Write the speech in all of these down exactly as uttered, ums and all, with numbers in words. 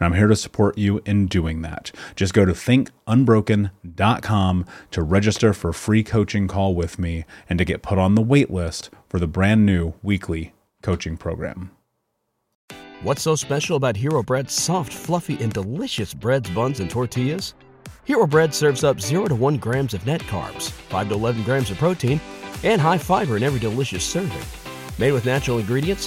And I'm here to support you in doing that. Just go to think unbroken dot com to register for a free coaching call with me and to get put on the wait list for the brand new weekly coaching program. What's so special about Hero Bread's soft, fluffy, and delicious breads, buns, and tortillas? Hero Bread serves up zero to one grams of net carbs, five to eleven grams of protein, and high fiber in every delicious serving. Made with natural ingredients,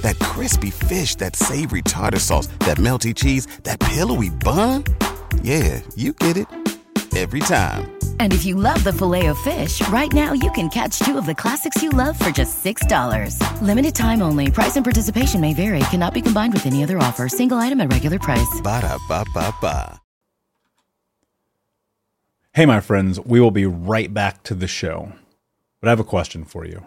That crispy fish, that savory tartar sauce, that melty cheese, that pillowy bun. Yeah, you get it. Every time. And if you love the Filet-O-Fish, right now you can catch two of the classics you love for just six dollars. Limited time only. Price and participation may vary. Cannot be combined with any other offer. Single item at regular price. Ba-da-ba-ba-ba. Hey, my friends, we will be right back to the show. But I have a question for you.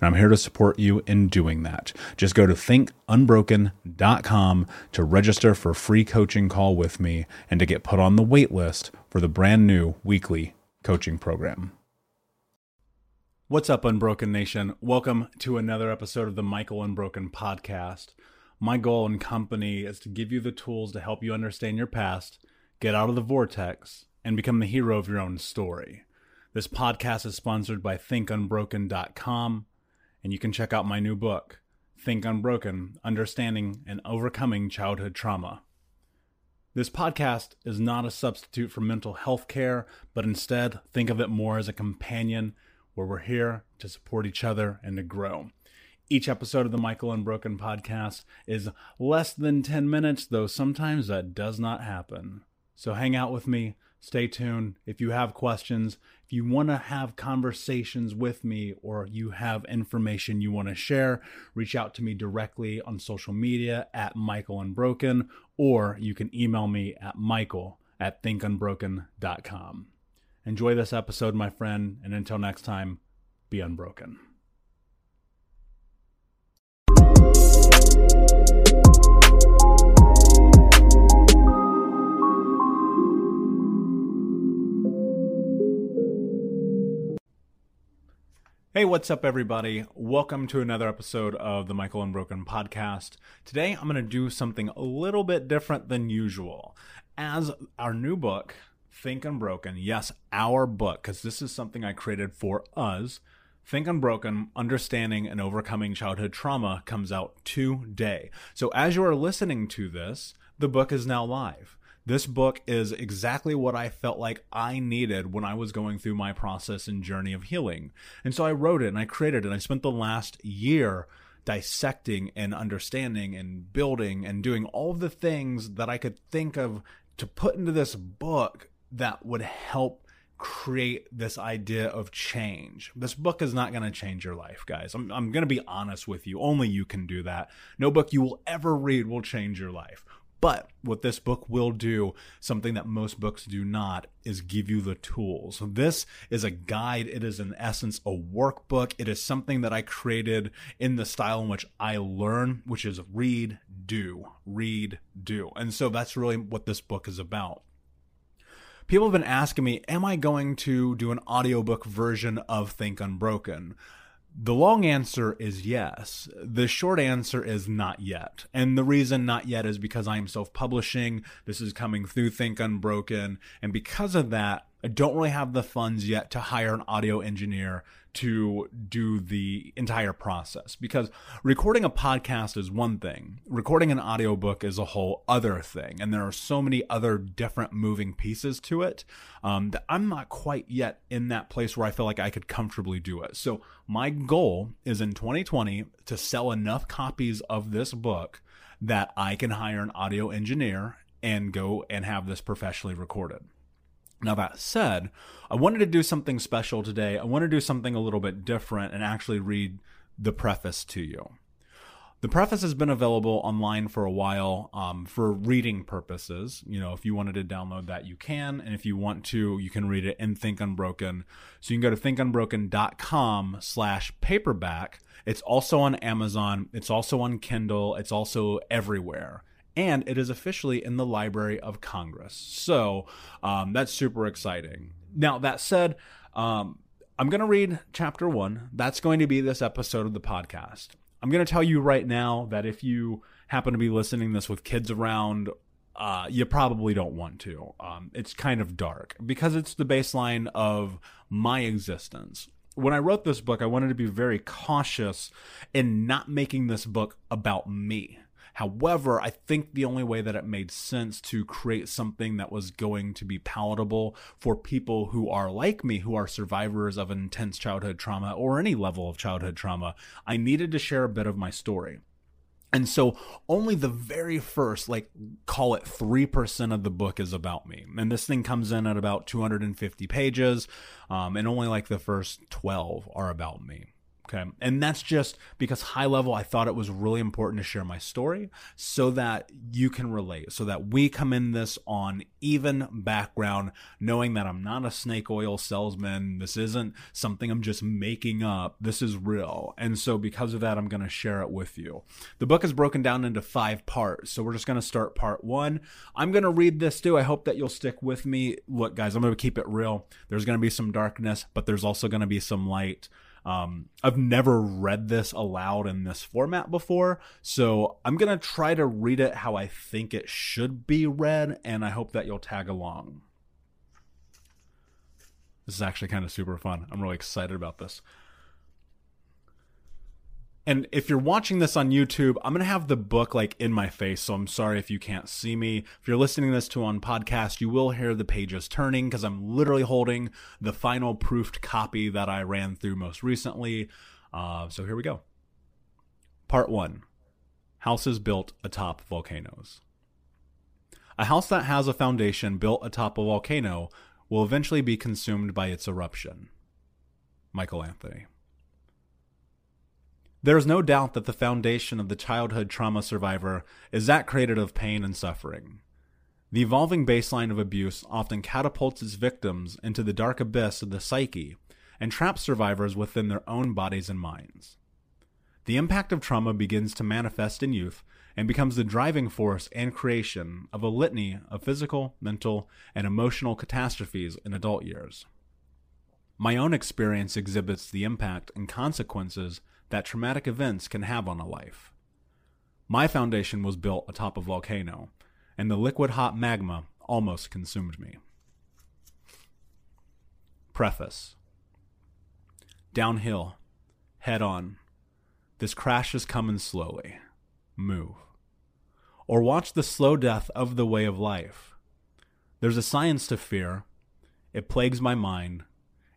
And I'm here to support you in doing that. Just go to think unbroken dot com to register for a free coaching call with me and to get put on the wait list for the brand new weekly coaching program. What's up, Unbroken Nation? Welcome to another episode of the Michael Unbroken podcast. My goal and company is to give you the tools to help you understand your past, get out of the vortex, and become the hero of your own story. This podcast is sponsored by think unbroken dot com. And you can check out my new book, Think Unbroken, Understanding and Overcoming Childhood Trauma. This podcast is not a substitute for mental health care, but instead think of it more as a companion where we're here to support each other and to grow. Each episode of the Michael Unbroken podcast is less than ten minutes, though sometimes that does not happen. So hang out with me. Stay tuned. If you have questions, if you want to have conversations with me, or you have information you want to share, reach out to me directly on social media at Michael Unbroken, or you can email me at michael at think unbroken dot com. Enjoy this episode, my friend, and until next time, be unbroken. Hey, what's up, everybody? Welcome to another episode of the Michael Unbroken podcast. Today, I'm going to do something a little bit different than usual. As our new book, Think Unbroken, yes, our book, because this is something I created for us, Think Unbroken, Understanding and Overcoming Childhood Trauma comes out today. So as you are listening to this, the book is now live. This book is exactly what I felt like I needed when I was going through my process and journey of healing. And so I wrote it and I created it. And I spent the last year dissecting and understanding and building and doing all of the things that I could think of to put into this book that would help create this idea of change. This book is not going to change your life, guys. I'm, I'm going to be honest with you. Only you can do that. No book you will ever read will change your life. But what this book will do, something that most books do not, is give you the tools. This is a guide. It is, in essence, a workbook. It is something that I created in the style in which I learn, which is read, do, read, do. And so that's really what this book is about. People have been asking me, am I going to do an audiobook version of Think Unbroken? The long answer is yes. The short answer is not yet. And the reason not yet is because I am self-publishing. This is coming through Think Unbroken. And because of that, I don't really have the funds yet to hire an audio engineer to do the entire process, because recording a podcast is one thing. Recording an audiobook is a whole other thing. And there are so many other different moving pieces to it um, that I'm not quite yet in that place where I feel like I could comfortably do it. So my goal is in twenty twenty to sell enough copies of this book that I can hire an audio engineer and go and have this professionally recorded. Now, that said, I wanted to do something special today. I want to do something a little bit different and actually read the preface to you. The preface has been available online for a while um, for reading purposes. You know, if you wanted to download that, you can. And if you want to, you can read it in Think Unbroken. So you can go to thinkunbroken.com slash paperback. It's also on Amazon. It's also on Kindle. It's also everywhere. And it is officially in the Library of Congress. So um, that's super exciting. Now, that said, um, I'm going to read chapter one. That's going to be this episode of the podcast. I'm going to tell you right now that if you happen to be listening to this with kids around, uh, you probably don't want to. Um, it's kind of dark because it's the baseline of my existence. When I wrote this book, I wanted to be very cautious in not making this book about me. However, I think the only way that it made sense to create something that was going to be palatable for people who are like me, who are survivors of intense childhood trauma or any level of childhood trauma, I needed to share a bit of my story. And so only the very first, like, call it three percent of the book is about me. And this thing comes in at about two hundred fifty pages, um, and only like the first twelve are about me. Okay. And that's just because high level, I thought it was really important to share my story so that you can relate, so that we come in this on even background, knowing that I'm not a snake oil salesman. This isn't something I'm just making up. This is real. And so because of that, I'm going to share it with you. The book is broken down into five parts. So we're just going to start part one. I'm going to read this too. I hope that you'll stick with me. Look, guys, I'm going to keep it real. There's going to be some darkness, but there's also going to be some light. Um, I've never read this aloud in this format before, so I'm going to try to read it how I think it should be read, and I hope that you'll tag along. This is actually kind of super fun. I'm really excited about this. And if you're watching this on YouTube, I'm going to have the book like in my face, so I'm sorry if you can't see me. If you're listening to this to on podcast, you will hear the pages turning because I'm literally holding the final proofed copy that I ran through most recently. Uh, so here we go. Part one, houses built atop volcanoes. A house that has a foundation built atop a volcano will eventually be consumed by its eruption. Michael Anthony. There is no doubt that the foundation of the childhood trauma survivor is that created of pain and suffering. The evolving baseline of abuse often catapults its victims into the dark abyss of the psyche and traps survivors within their own bodies and minds. The impact of trauma begins to manifest in youth and becomes the driving force and creation of a litany of physical, mental, and emotional catastrophes in adult years. My own experience exhibits the impact and consequences that traumatic events can have on a life. My foundation was built atop a volcano, and the liquid-hot magma almost consumed me. Preface. Downhill. Head on. This crash is coming slowly. Move. Or watch the slow death of the way of life, There's a science to fear. It plagues my mind,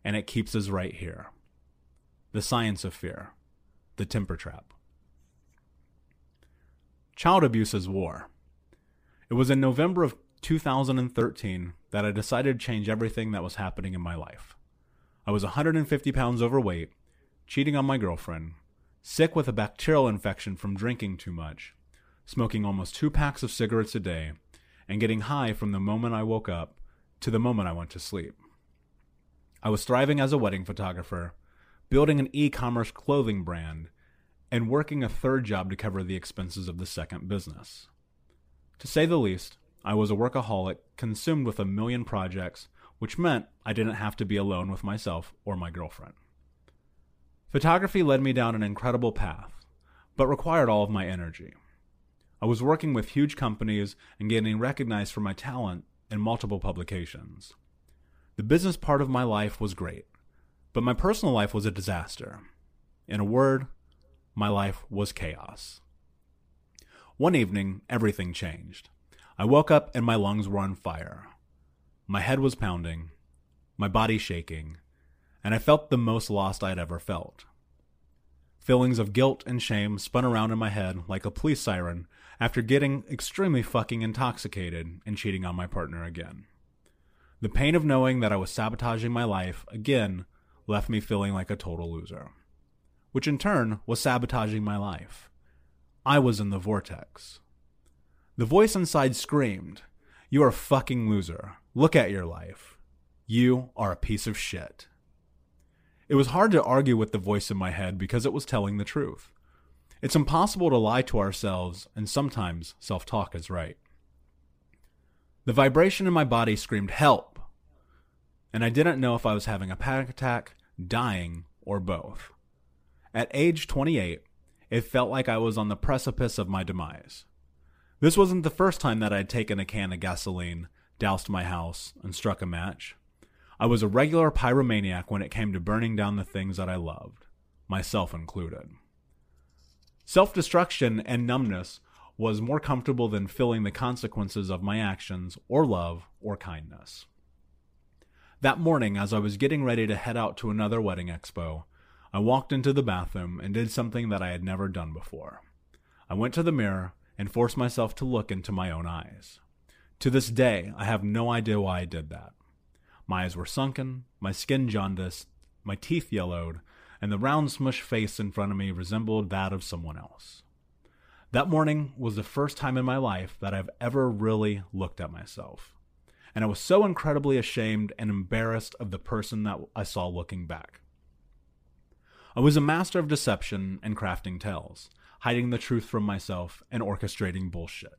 and it keeps us right here. The science of fear. The temper trap. Child abuse is war. It was in November of two thousand thirteen that I decided to change everything that was happening in my life. I was one hundred fifty pounds overweight, cheating on my girlfriend, sick with a bacterial infection from drinking too much, smoking almost two packs of cigarettes a day, and getting high from the moment I woke up to the moment I went to sleep. I was thriving as a wedding photographer, building an e-commerce clothing brand, and working a third job to cover the expenses of the second business. To say the least, I was a workaholic consumed with a million projects, which meant I didn't have to be alone with myself or my girlfriend. Photography led me down an incredible path, but required all of my energy. I was working with huge companies and getting recognized for my talent in multiple publications. The business part of my life was great, but my personal life was a disaster. In a word, my life was chaos. One evening, everything changed. I woke up and my lungs were on fire. My head was pounding, my body shaking, and I felt the most lost I'd ever felt. Feelings of guilt and shame spun around in my head like a police siren after getting extremely fucking intoxicated and cheating on my partner again. The pain of knowing that I was sabotaging my life again left me feeling like a total loser, which in turn was sabotaging my life. I was in the vortex. The voice inside screamed, "You're a fucking loser. Look at your life. You are a piece of shit." It was hard to argue with the voice in my head because it was telling the truth. It's impossible to lie to ourselves, and sometimes self-talk is right. The vibration in my body screamed, "Help!" And I didn't know if I was having a panic attack, dying, or both. At age twenty-eight, it felt like I was on the precipice of my demise. This wasn't the first time that I had taken a can of gasoline, doused my house, and struck a match. I was a regular pyromaniac when it came to burning down the things that I loved, myself included. Self-destruction and numbness was more comfortable than feeling the consequences of my actions or love or kindness. That morning, as I was getting ready to head out to another wedding expo, I walked into the bathroom and did something that I had never done before. I went to the mirror and forced myself to look into my own eyes. To this day, I have no idea why I did that. My eyes were sunken, my skin jaundiced, my teeth yellowed, and the round smushed face in front of me resembled that of someone else. That morning was the first time in my life that I've ever really looked at myself. And I was so incredibly ashamed and embarrassed of the person that I saw looking back. I was a master of deception and crafting tales, hiding the truth from myself and orchestrating bullshit.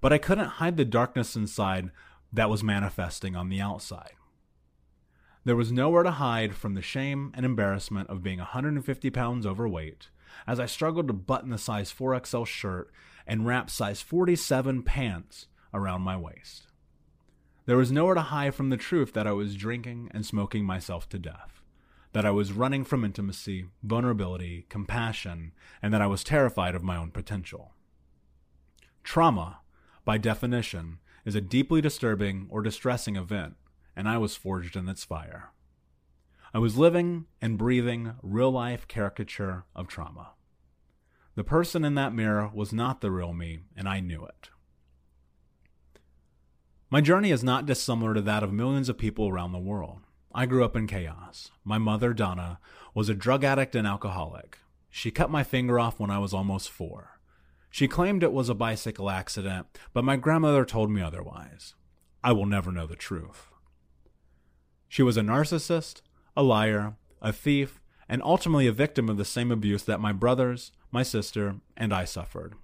But I couldn't hide the darkness inside that was manifesting on the outside. There was nowhere to hide from the shame and embarrassment of being one hundred fifty pounds overweight, as I struggled to button the size four X L shirt and wrap size forty-seven pants around my waist. There was nowhere to hide from the truth that I was drinking and smoking myself to death, that I was running from intimacy, vulnerability, compassion, and that I was terrified of my own potential. Trauma, by definition, is a deeply disturbing or distressing event, and I was forged in its fire. I was living and breathing real-life caricature of trauma. The person in that mirror was not the real me, and I knew it. My journey is not dissimilar to that of millions of people around the world. I grew up in chaos. My mother, Donna, was a drug addict and alcoholic. She cut my finger off when I was almost four. She claimed it was a bicycle accident, but my grandmother told me otherwise. I will never know the truth. She was a narcissist, a liar, a thief, and ultimately a victim of the same abuse that my brothers, my sister, and I suffered.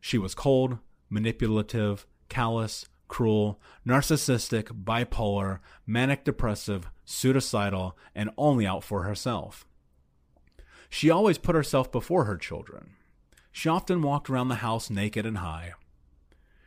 She was cold, manipulative, callous, cruel, narcissistic, bipolar, manic-depressive, suicidal, and only out for herself. She always put herself before her children. She often walked around the house naked and high.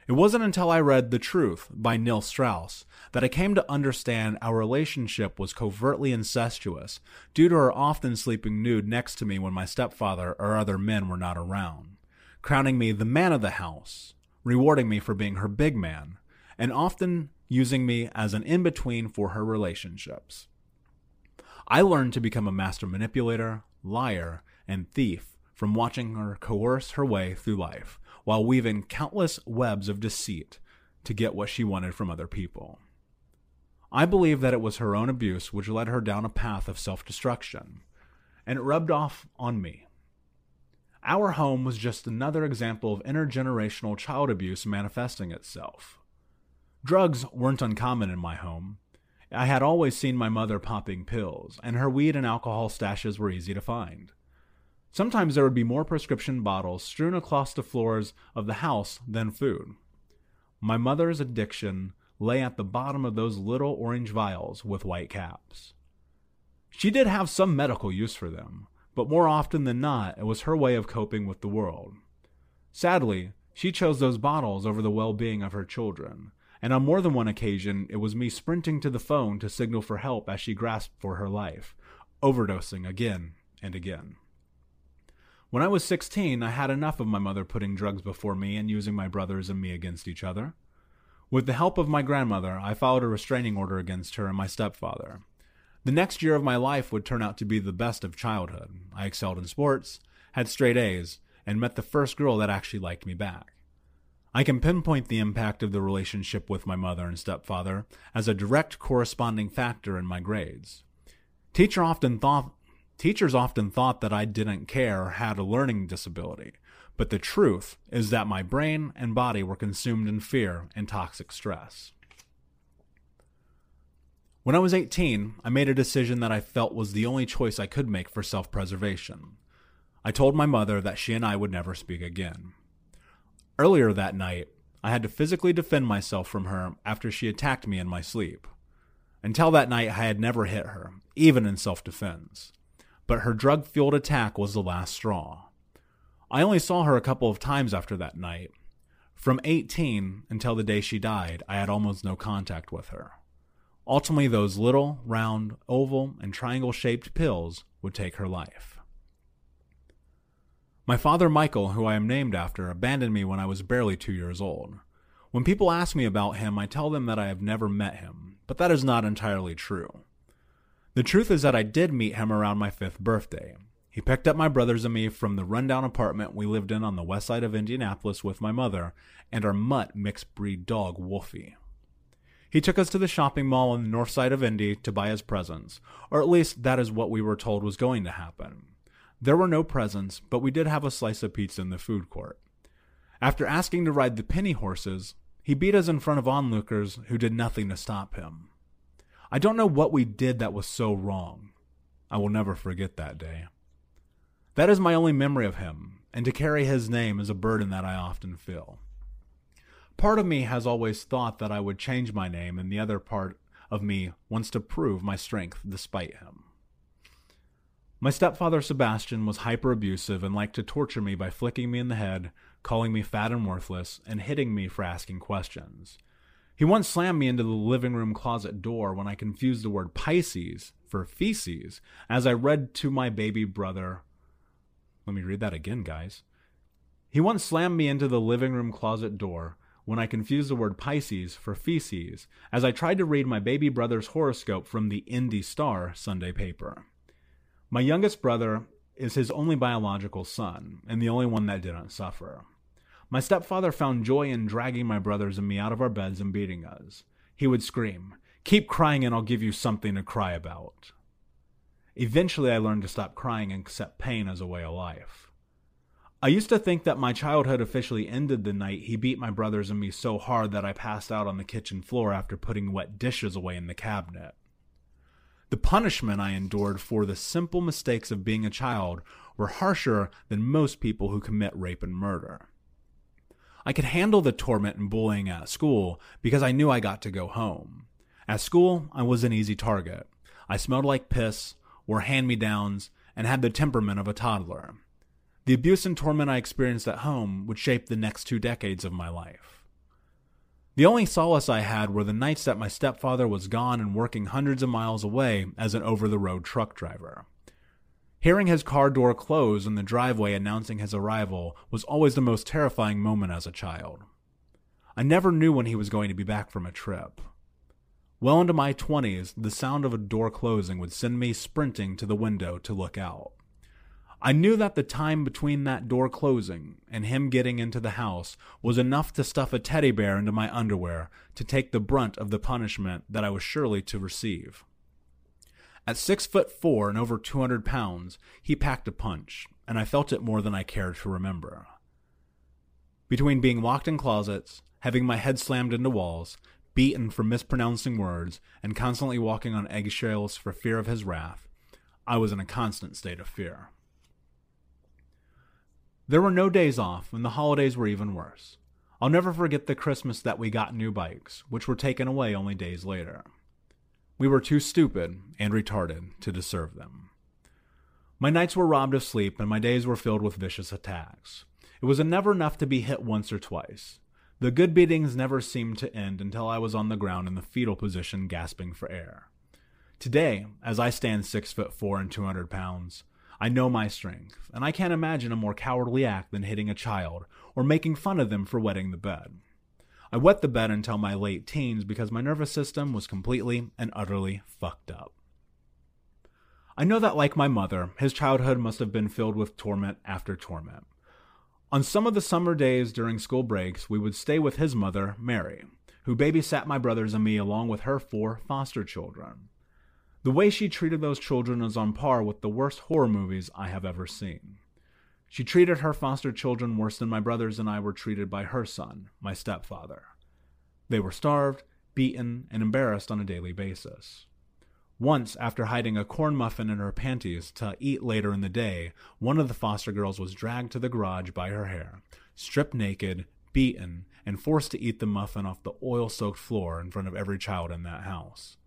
It wasn't until I read The Truth by Neil Strauss that I came to understand our relationship was covertly incestuous due to her often sleeping nude next to me when my stepfather or other men were not around, crowning me the man of the house, rewarding me for being her big man, and often using me as an in-between for her relationships. I learned to become a master manipulator, liar, and thief from watching her coerce her way through life while weaving countless webs of deceit to get what she wanted from other people. I believe that it was her own abuse which led her down a path of self-destruction, and it rubbed off on me. Our home was just another example of intergenerational child abuse manifesting itself. Drugs weren't uncommon in my home. I had always seen my mother popping pills, and her weed and alcohol stashes were easy to find. Sometimes there would be more prescription bottles strewn across the floors of the house than food. My mother's addiction lay at the bottom of those little orange vials with white caps. She did have some medical use for them, but more often than not, it was her way of coping with the world. Sadly, she chose those bottles over the well-being of her children, and on more than one occasion, it was me sprinting to the phone to signal for help as she grasped for her life, overdosing again and again. When I was sixteen, I had enough of my mother putting drugs before me and using my brothers and me against each other. With the help of my grandmother, I filed a restraining order against her and my stepfather. The next year of my life would turn out to be the best of childhood. I excelled in sports, had straight A's, and met the first girl that actually liked me back. I can pinpoint the impact of the relationship with my mother and stepfather as a direct corresponding factor in my grades. Teacher often thought, teachers often thought that I didn't care or had a learning disability, but the truth is that my brain and body were consumed in fear and toxic stress. When I was eighteen, I made a decision that I felt was the only choice I could make for self-preservation. I told my mother that she and I would never speak again. Earlier that night, I had to physically defend myself from her after she attacked me in my sleep. Until that night, I had never hit her, even in self-defense. But her drug-fueled attack was the last straw. I only saw her a couple of times after that night. From eighteen until the day she died, I had almost no contact with her. Ultimately, those little, round, oval, and triangle-shaped pills would take her life. My father, Michael, who I am named after, abandoned me when I was barely two years old. When people ask me about him, I tell them that I have never met him, but that is not entirely true. The truth is that I did meet him around my fifth birthday. He picked up my brothers and me from the rundown apartment we lived in on the west side of Indianapolis with my mother and our mutt mixed-breed dog, Wolfie. He took us to the shopping mall on the north side of Indy to buy his presents, or at least that is what we were told was going to happen. There were no presents, but we did have a slice of pizza in the food court. After asking to ride the penny horses, he beat us in front of onlookers who did nothing to stop him. I don't know what we did that was so wrong. I will never forget that day. That is my only memory of him, and to carry his name is a burden that I often feel. Part of me has always thought that I would change my name, and the other part of me wants to prove my strength despite him. My stepfather, Sebastian, was hyper-abusive and liked to torture me by flicking me in the head, calling me fat and worthless, and hitting me for asking questions. He once slammed me into the living room closet door when I confused the word Pisces for feces as I read to my baby brother. Let me read that again, guys. He once slammed me into the living room closet door when I confused the word Pisces for feces as I tried to read my baby brother's horoscope from the Indy Star Sunday paper. My youngest brother is his only biological son, and the only one that didn't suffer. My stepfather found joy in dragging my brothers and me out of our beds and beating us. He would scream, "Keep crying and I'll give you something to cry about." Eventually, I learned to stop crying and accept pain as a way of life. I used to think that my childhood officially ended the night he beat my brothers and me so hard that I passed out on the kitchen floor after putting wet dishes away in the cabinet. The punishment I endured for the simple mistakes of being a child were harsher than most people who commit rape and murder. I could handle the torment and bullying at school because I knew I got to go home. At school, I was an easy target. I smelled like piss, were hand-me-downs, and had the temperament of a toddler. The abuse and torment I experienced at home would shape the next two decades of my life. The only solace I had were the nights that my stepfather was gone and working hundreds of miles away as an over-the-road truck driver. Hearing his car door close in the driveway announcing his arrival was always the most terrifying moment as a child. I never knew when he was going to be back from a trip. Well into my twenties, the sound of a door closing would send me sprinting to the window to look out. I knew that the time between that door closing and him getting into the house was enough to stuff a teddy bear into my underwear to take the brunt of the punishment that I was surely to receive. At six foot four and over two hundred pounds, he packed a punch, and I felt it more than I cared to remember. Between being locked in closets, having my head slammed into walls, beaten for mispronouncing words, and constantly walking on eggshells for fear of his wrath, I was in a constant state of fear. There were no days off, and the holidays were even worse. I'll never forget the Christmas that we got new bikes, which were taken away only days later. We were too stupid and retarded to deserve them. My nights were robbed of sleep, and my days were filled with vicious attacks. It was never enough to be hit once or twice. The good beatings never seemed to end until I was on the ground in the fetal position, gasping for air. Today, as I stand six foot four and two hundred pounds, I know my strength, and I can't imagine a more cowardly act than hitting a child or making fun of them for wetting the bed. I wet the bed until my late teens because my nervous system was completely and utterly fucked up. I know that, like my mother, his childhood must have been filled with torment after torment. On some of the summer days during school breaks, we would stay with his mother, Mary, who babysat my brothers and me along with her four foster children. The way she treated those children is on par with the worst horror movies I have ever seen. She treated her foster children worse than my brothers and I were treated by her son, my stepfather. They were starved, beaten, and embarrassed on a daily basis. Once, after hiding a corn muffin in her panties to eat later in the day, one of the foster girls was dragged to the garage by her hair, stripped naked, beaten, and forced to eat the muffin off the oil-soaked floor in front of every child in that house.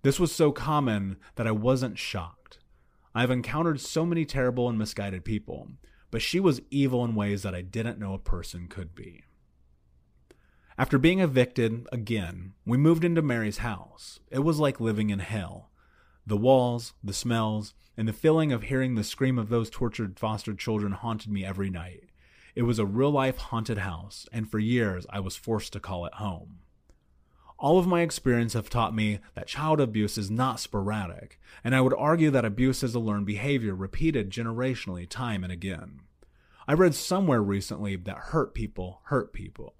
This was so common that I wasn't shocked. I have encountered so many terrible and misguided people, but she was evil in ways that I didn't know a person could be. After being evicted again, we moved into Mary's house. It was like living in hell. The walls, the smells, and the feeling of hearing the scream of those tortured foster children haunted me every night. It was a real-life haunted house, and for years I was forced to call it home. All of my experience have taught me that child abuse is not sporadic, and I would argue that abuse is a learned behavior repeated generationally time and again. I read somewhere recently that hurt people hurt people.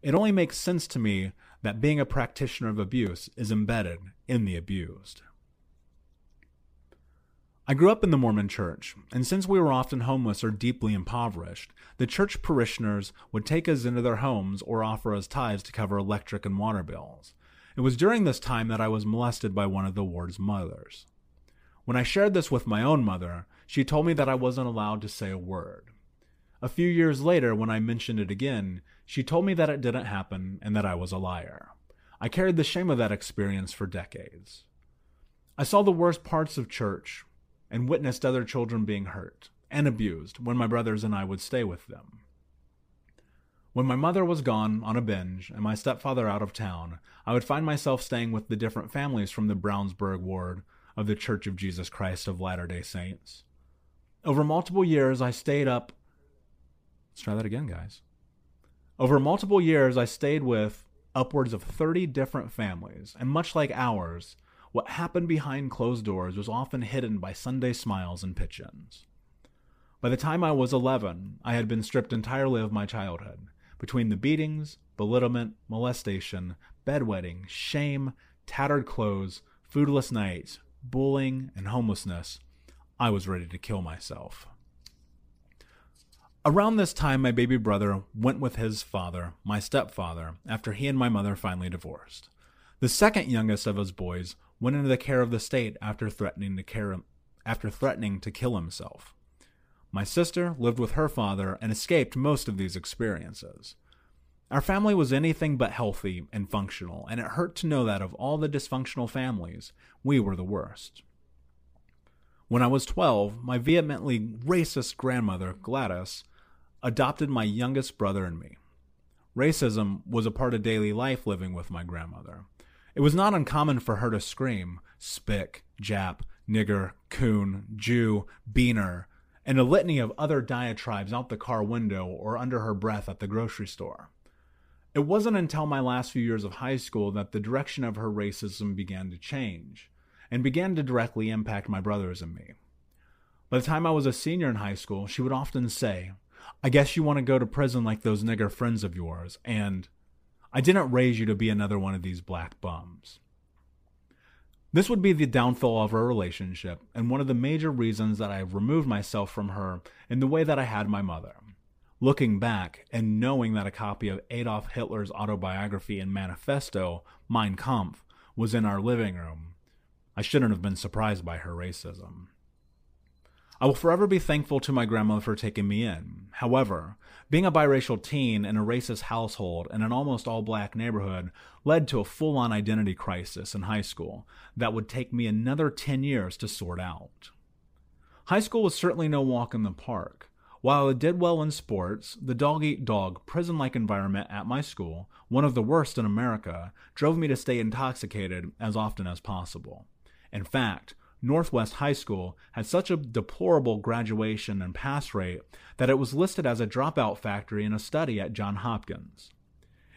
It only makes sense to me that being a practitioner of abuse is embedded in the abused. I grew up in the Mormon church, and since we were often homeless or deeply impoverished, the church parishioners would take us into their homes or offer us tithes to cover electric and water bills. It was during this time that I was molested by one of the ward's mothers. When I shared this with my own mother, she told me that I wasn't allowed to say a word. A few years later, when I mentioned it again, she told me that it didn't happen and that I was a liar. I carried the shame of that experience for decades. I saw the worst parts of church and witnessed other children being hurt and abused when my brothers and I would stay with them. When my mother was gone on a binge and my stepfather out of town, I would find myself staying with the different families from the Brownsburg ward of the Church of Jesus Christ of Latter-day Saints. Over multiple years, I stayed up... Let's try that again, guys. Over multiple years, I stayed with upwards of thirty different families, and much like ours, what happened behind closed doors was often hidden by Sunday smiles and pitch-ins. By the time I was eleven, I had been stripped entirely of my childhood. Between the beatings, belittlement, molestation, bedwetting, shame, tattered clothes, foodless nights, bullying, and homelessness, I was ready to kill myself. Around this time, my baby brother went with his father, my stepfather, after he and my mother finally divorced. The second youngest of his boys went into the care of the state after threatening to care, after threatening to kill himself. My sister lived with her father and escaped most of these experiences. Our family was anything but healthy and functional, and it hurt to know that of all the dysfunctional families, we were the worst. When I was twelve, my vehemently racist grandmother, Gladys, adopted my youngest brother and me. Racism was a part of daily life living with my grandmother. It was not uncommon for her to scream, spick, jap, nigger, coon, Jew, beaner, and a litany of other diatribes out the car window or under her breath at the grocery store. It wasn't until my last few years of high school that the direction of her racism began to change, and began to directly impact my brothers and me. By the time I was a senior in high school, she would often say, "I guess you want to go to prison like those nigger friends of yours," and "I didn't raise you to be another one of these black bums." This would be the downfall of our relationship, and one of the major reasons that I have removed myself from her in the way that I had my mother. Looking back and knowing that a copy of Adolf Hitler's autobiography and manifesto, Mein Kampf, was in our living room, I shouldn't have been surprised by her racism. I will forever be thankful to my grandmother for taking me in. However, being a biracial teen in a racist household in an almost all-black neighborhood led to a full-on identity crisis in high school that would take me another ten years to sort out. High school was certainly no walk in the park. While I did well in sports, the dog-eat-dog, prison-like environment at my school, one of the worst in America, drove me to stay intoxicated as often as possible. In fact, Northwest High School had such a deplorable graduation and pass rate that it was listed as a dropout factory in a study at Johns Hopkins.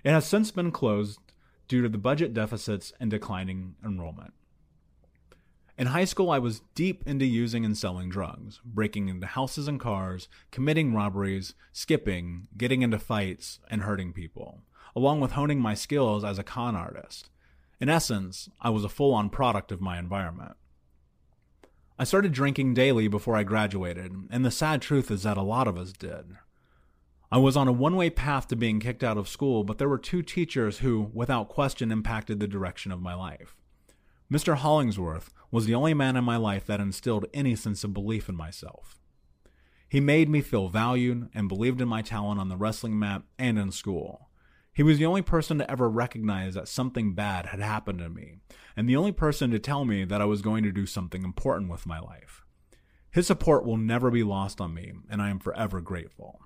It has since been closed due to the budget deficits and declining enrollment. In high school, I was deep into using and selling drugs, breaking into houses and cars, committing robberies, skipping, getting into fights, and hurting people, along with honing my skills as a con artist. In essence, I was a full-on product of my environment. I started drinking daily before I graduated, and the sad truth is that a lot of us did. I was on a one-way path to being kicked out of school, but there were two teachers who, without question, impacted the direction of my life. Mister Hollingsworth was the only man in my life that instilled any sense of belief in myself. He made me feel valued and believed in my talent on the wrestling mat and in school. He was the only person to ever recognize that something bad had happened to me, and the only person to tell me that I was going to do something important with my life. His support will never be lost on me, and I am forever grateful.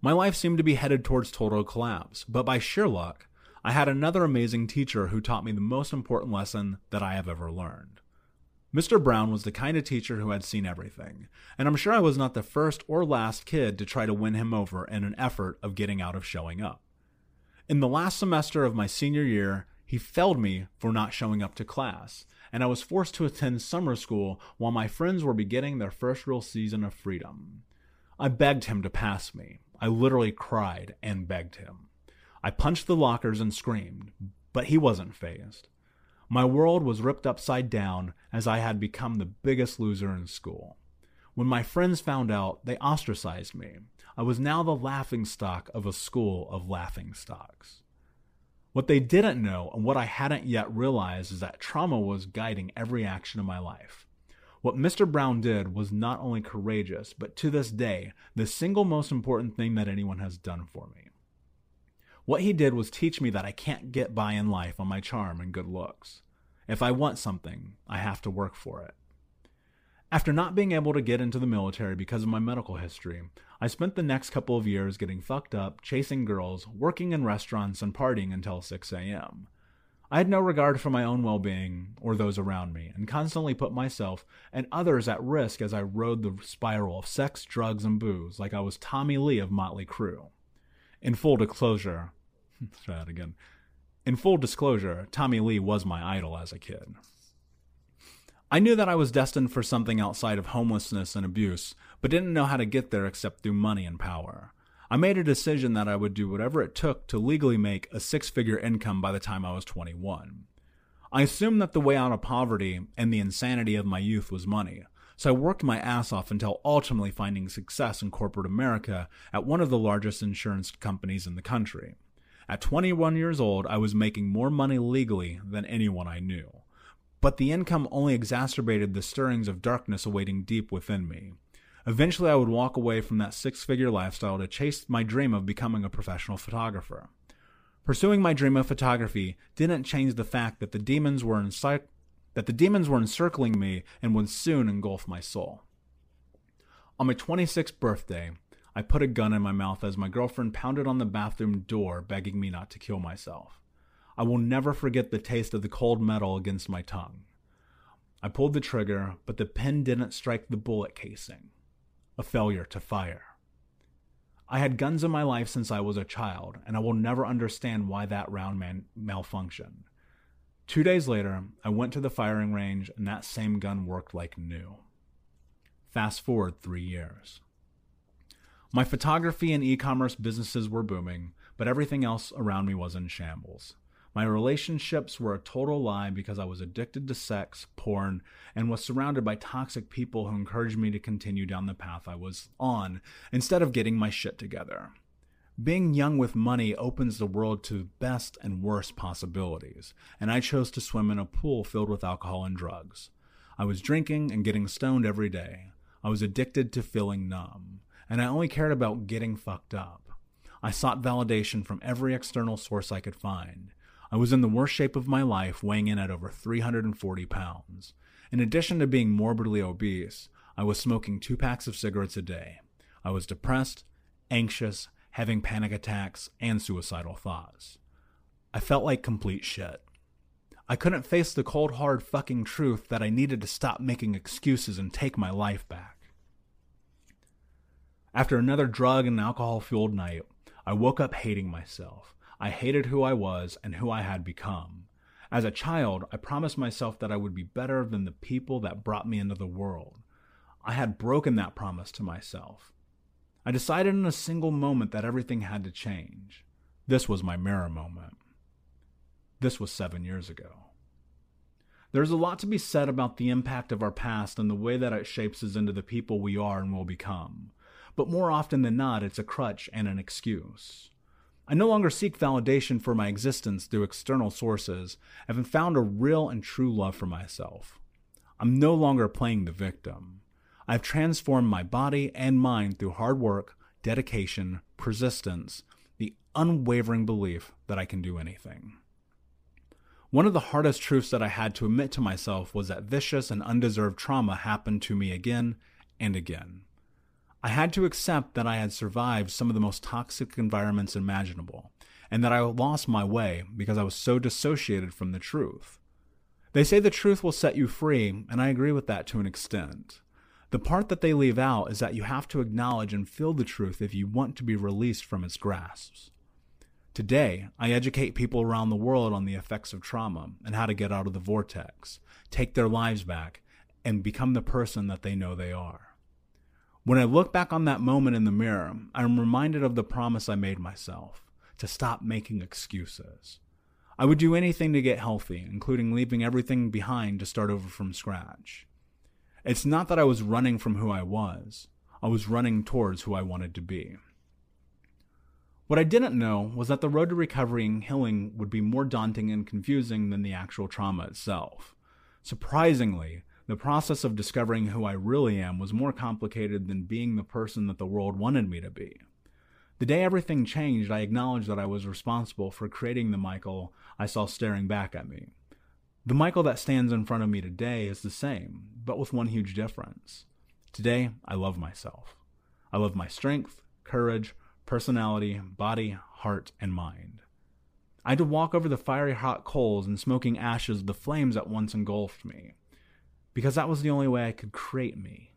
My life seemed to be headed towards total collapse, but by sheer luck, I had another amazing teacher who taught me the most important lesson that I have ever learned. Mister Brown was the kind of teacher who had seen everything, and I'm sure I was not the first or last kid to try to win him over in an effort of getting out of showing up. In the last semester of my senior year, he failed me for not showing up to class, and I was forced to attend summer school while my friends were beginning their first real season of freedom. I begged him to pass me. I literally cried and begged him. I punched the lockers and screamed, but he wasn't fazed. My world was ripped upside down as I had become the biggest loser in school. When my friends found out, they ostracized me. I was now the laughingstock of a school of laughingstocks. What they didn't know and what I hadn't yet realized is that trauma was guiding every action of my life. What Mister Brown did was not only courageous, but to this day, the single most important thing that anyone has done for me. What he did was teach me that I can't get by in life on my charm and good looks. If I want something, I have to work for it. After not being able to get into the military because of my medical history, I spent the next couple of years getting fucked up, chasing girls, working in restaurants, and partying until six a.m. I had no regard for my own well-being or those around me, and constantly put myself and others at risk as I rode the spiral of sex, drugs, and booze like I was Tommy Lee of Motley Crue. In full disclosure... Try that again. In full disclosure, Tommy Lee was my idol as a kid. I knew that I was destined for something outside of homelessness and abuse, but didn't know how to get there except through money and power. I made a decision that I would do whatever it took to legally make a six-figure income by the time I was twenty-one. I assumed that the way out of poverty and the insanity of my youth was money, so I worked my ass off until ultimately finding success in corporate America at one of the largest insurance companies in the country. At twenty-one years old, I was making more money legally than anyone I knew. But the income only exacerbated the stirrings of darkness awaiting deep within me. Eventually, I would walk away from that six-figure lifestyle to chase my dream of becoming a professional photographer. Pursuing my dream of photography didn't change the fact that the demons were enci- that the demons were encircling me and would soon engulf my soul. On my twenty-sixth birthday, I put a gun in my mouth as my girlfriend pounded on the bathroom door, begging me not to kill myself. I will never forget the taste of the cold metal against my tongue. I pulled the trigger, but the pin didn't strike the bullet casing. A failure to fire. I had guns in my life since I was a child, and I will never understand why that round man malfunctioned. Two days later, I went to the firing range, and that same gun worked like new. Fast forward three years. My photography and e-commerce businesses were booming, but everything else around me was in shambles. My relationships were a total lie because I was addicted to sex, porn, and was surrounded by toxic people who encouraged me to continue down the path I was on instead of getting my shit together. Being young with money opens the world to best and worst possibilities, and I chose to swim in a pool filled with alcohol and drugs. I was drinking and getting stoned every day. I was addicted to feeling numb, and I only cared about getting fucked up. I sought validation from every external source I could find. I was in the worst shape of my life, weighing in at over three hundred forty pounds. In addition to being morbidly obese, I was smoking two packs of cigarettes a day. I was depressed, anxious, having panic attacks, and suicidal thoughts. I felt like complete shit. I couldn't face the cold, hard fucking truth that I needed to stop making excuses and take my life back. After another drug and alcohol-fueled night, I woke up hating myself. I hated who I was and who I had become. As a child, I promised myself that I would be better than the people that brought me into the world. I had broken that promise to myself. I decided in a single moment that everything had to change. This was my mirror moment. This was seven years ago. There's a lot to be said about the impact of our past and the way that it shapes us into the people we are and will become. But more often than not, it's a crutch and an excuse. I no longer seek validation for my existence through external sources, having found a real and true love for myself. I'm no longer playing the victim. I've transformed my body and mind through hard work, dedication, persistence, the unwavering belief that I can do anything. One of the hardest truths that I had to admit to myself was that vicious and undeserved trauma happened to me again and again. I had to accept that I had survived some of the most toxic environments imaginable, and that I lost my way because I was so dissociated from the truth. They say the truth will set you free, and I agree with that to an extent. The part that they leave out is that you have to acknowledge and feel the truth if you want to be released from its grasps. Today, I educate people around the world on the effects of trauma and how to get out of the vortex, take their lives back, and become the person that they know they are. When I look back on that moment in the mirror, I am reminded of the promise I made myself, to stop making excuses. I would do anything to get healthy, including leaving everything behind to start over from scratch. It's not that I was running from who I was. I was running towards who I wanted to be. What I didn't know was that the road to recovery and healing would be more daunting and confusing than the actual trauma itself. Surprisingly, the process of discovering who I really am was more complicated than being the person that the world wanted me to be. The day everything changed, I acknowledged that I was responsible for creating the Michael I saw staring back at me. The Michael that stands in front of me today is the same, but with one huge difference. Today, I love myself. I love my strength, courage, personality, body, heart, and mind. I had to walk over the fiery hot coals and smoking ashes of the flames that once engulfed me, because that was the only way I could create me.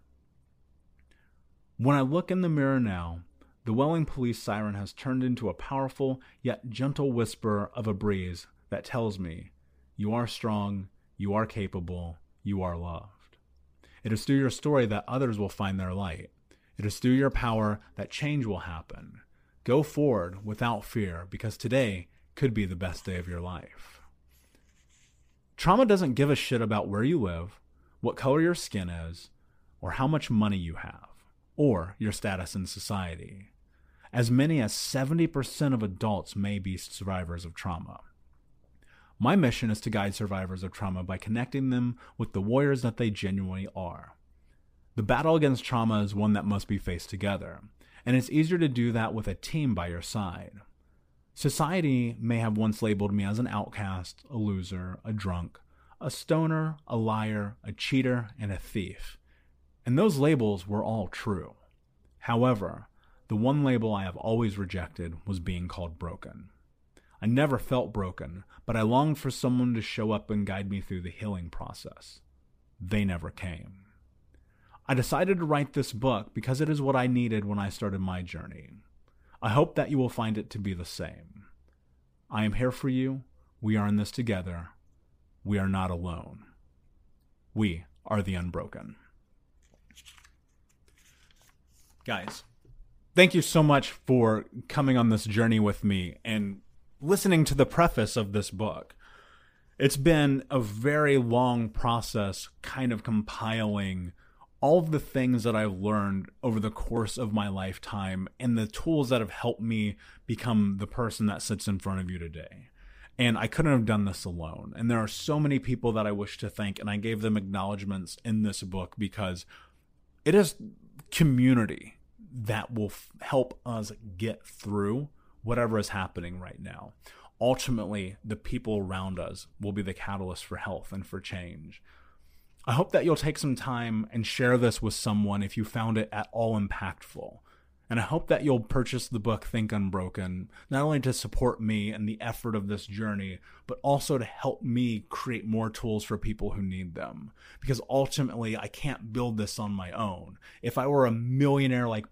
When I look in the mirror now, the wailing police siren has turned into a powerful yet gentle whisper of a breeze that tells me, you are strong, you are capable, you are loved. It is through your story that others will find their light. It is through your power that change will happen. Go forward without fear, because today could be the best day of your life. Trauma doesn't give a shit about where you live, what color your skin is, or how much money you have, or your status in society. As many as seventy percent of adults may be survivors of trauma. My mission is to guide survivors of trauma by connecting them with the warriors that they genuinely are. The battle against trauma is one that must be faced together, and it's easier to do that with a team by your side. Society may have once labeled me as an outcast, a loser, a drunk, a stoner, a liar, a cheater, and a thief. And those labels were all true. However, the one label I have always rejected was being called broken. I never felt broken, but I longed for someone to show up and guide me through the healing process. They never came. I decided to write this book because it is what I needed when I started my journey. I hope that you will find it to be the same. I am here for you. We are in this together. We are not alone. We are the Unbroken. Guys, thank you so much for coming on this journey with me and listening to the preface of this book. It's been a very long process kind of compiling all of the things that I've learned over the course of my lifetime and the tools that have helped me become the person that sits in front of you today. And I couldn't have done this alone. And there are so many people that I wish to thank, and I gave them acknowledgments in this book because it is community that will f- help us get through whatever is happening right now. Ultimately, the people around us will be the catalyst for health and for change. I hope that you'll take some time and share this with someone if you found it at all impactful. And I hope that you'll purchase the book Think Unbroken, not only to support me and the effort of this journey, but also to help me create more tools for people who need them. Because ultimately, I can't build this on my own. If I were a millionaire like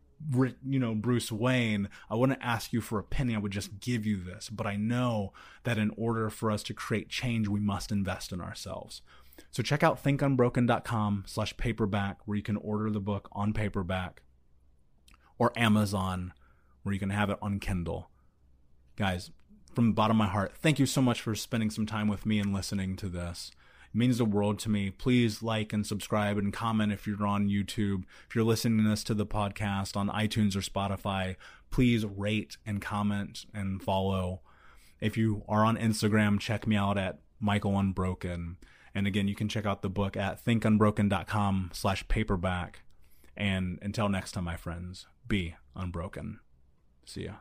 you know, Bruce Wayne, I wouldn't ask you for a penny. I would just give you this. But I know that in order for us to create change, we must invest in ourselves. So check out thinkunbroken.com slash paperback, where you can order the book on paperback, or Amazon, where you can have it on Kindle. Guys, from the bottom of my heart, thank you so much for spending some time with me and listening to this. It means the world to me. Please like and subscribe and comment if you're on YouTube. If you're listening to this to the podcast on iTunes or Spotify, please rate and comment and follow. If you are on Instagram, check me out at Michael Unbroken. And again, you can check out the book at thinkunbroken.com slash paperback. And until next time, my friends, be unbroken. See ya.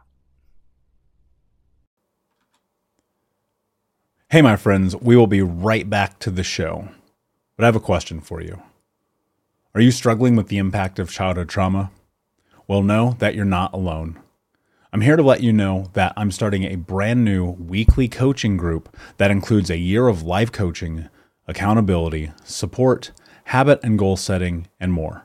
Hey, my friends, we will be right back to the show. But I have a question for you. Are you struggling with the impact of childhood trauma? Well, know that you're not alone. I'm here to let you know that I'm starting a brand new weekly coaching group that includes a year of live coaching, accountability, support, habit and goal setting, and more.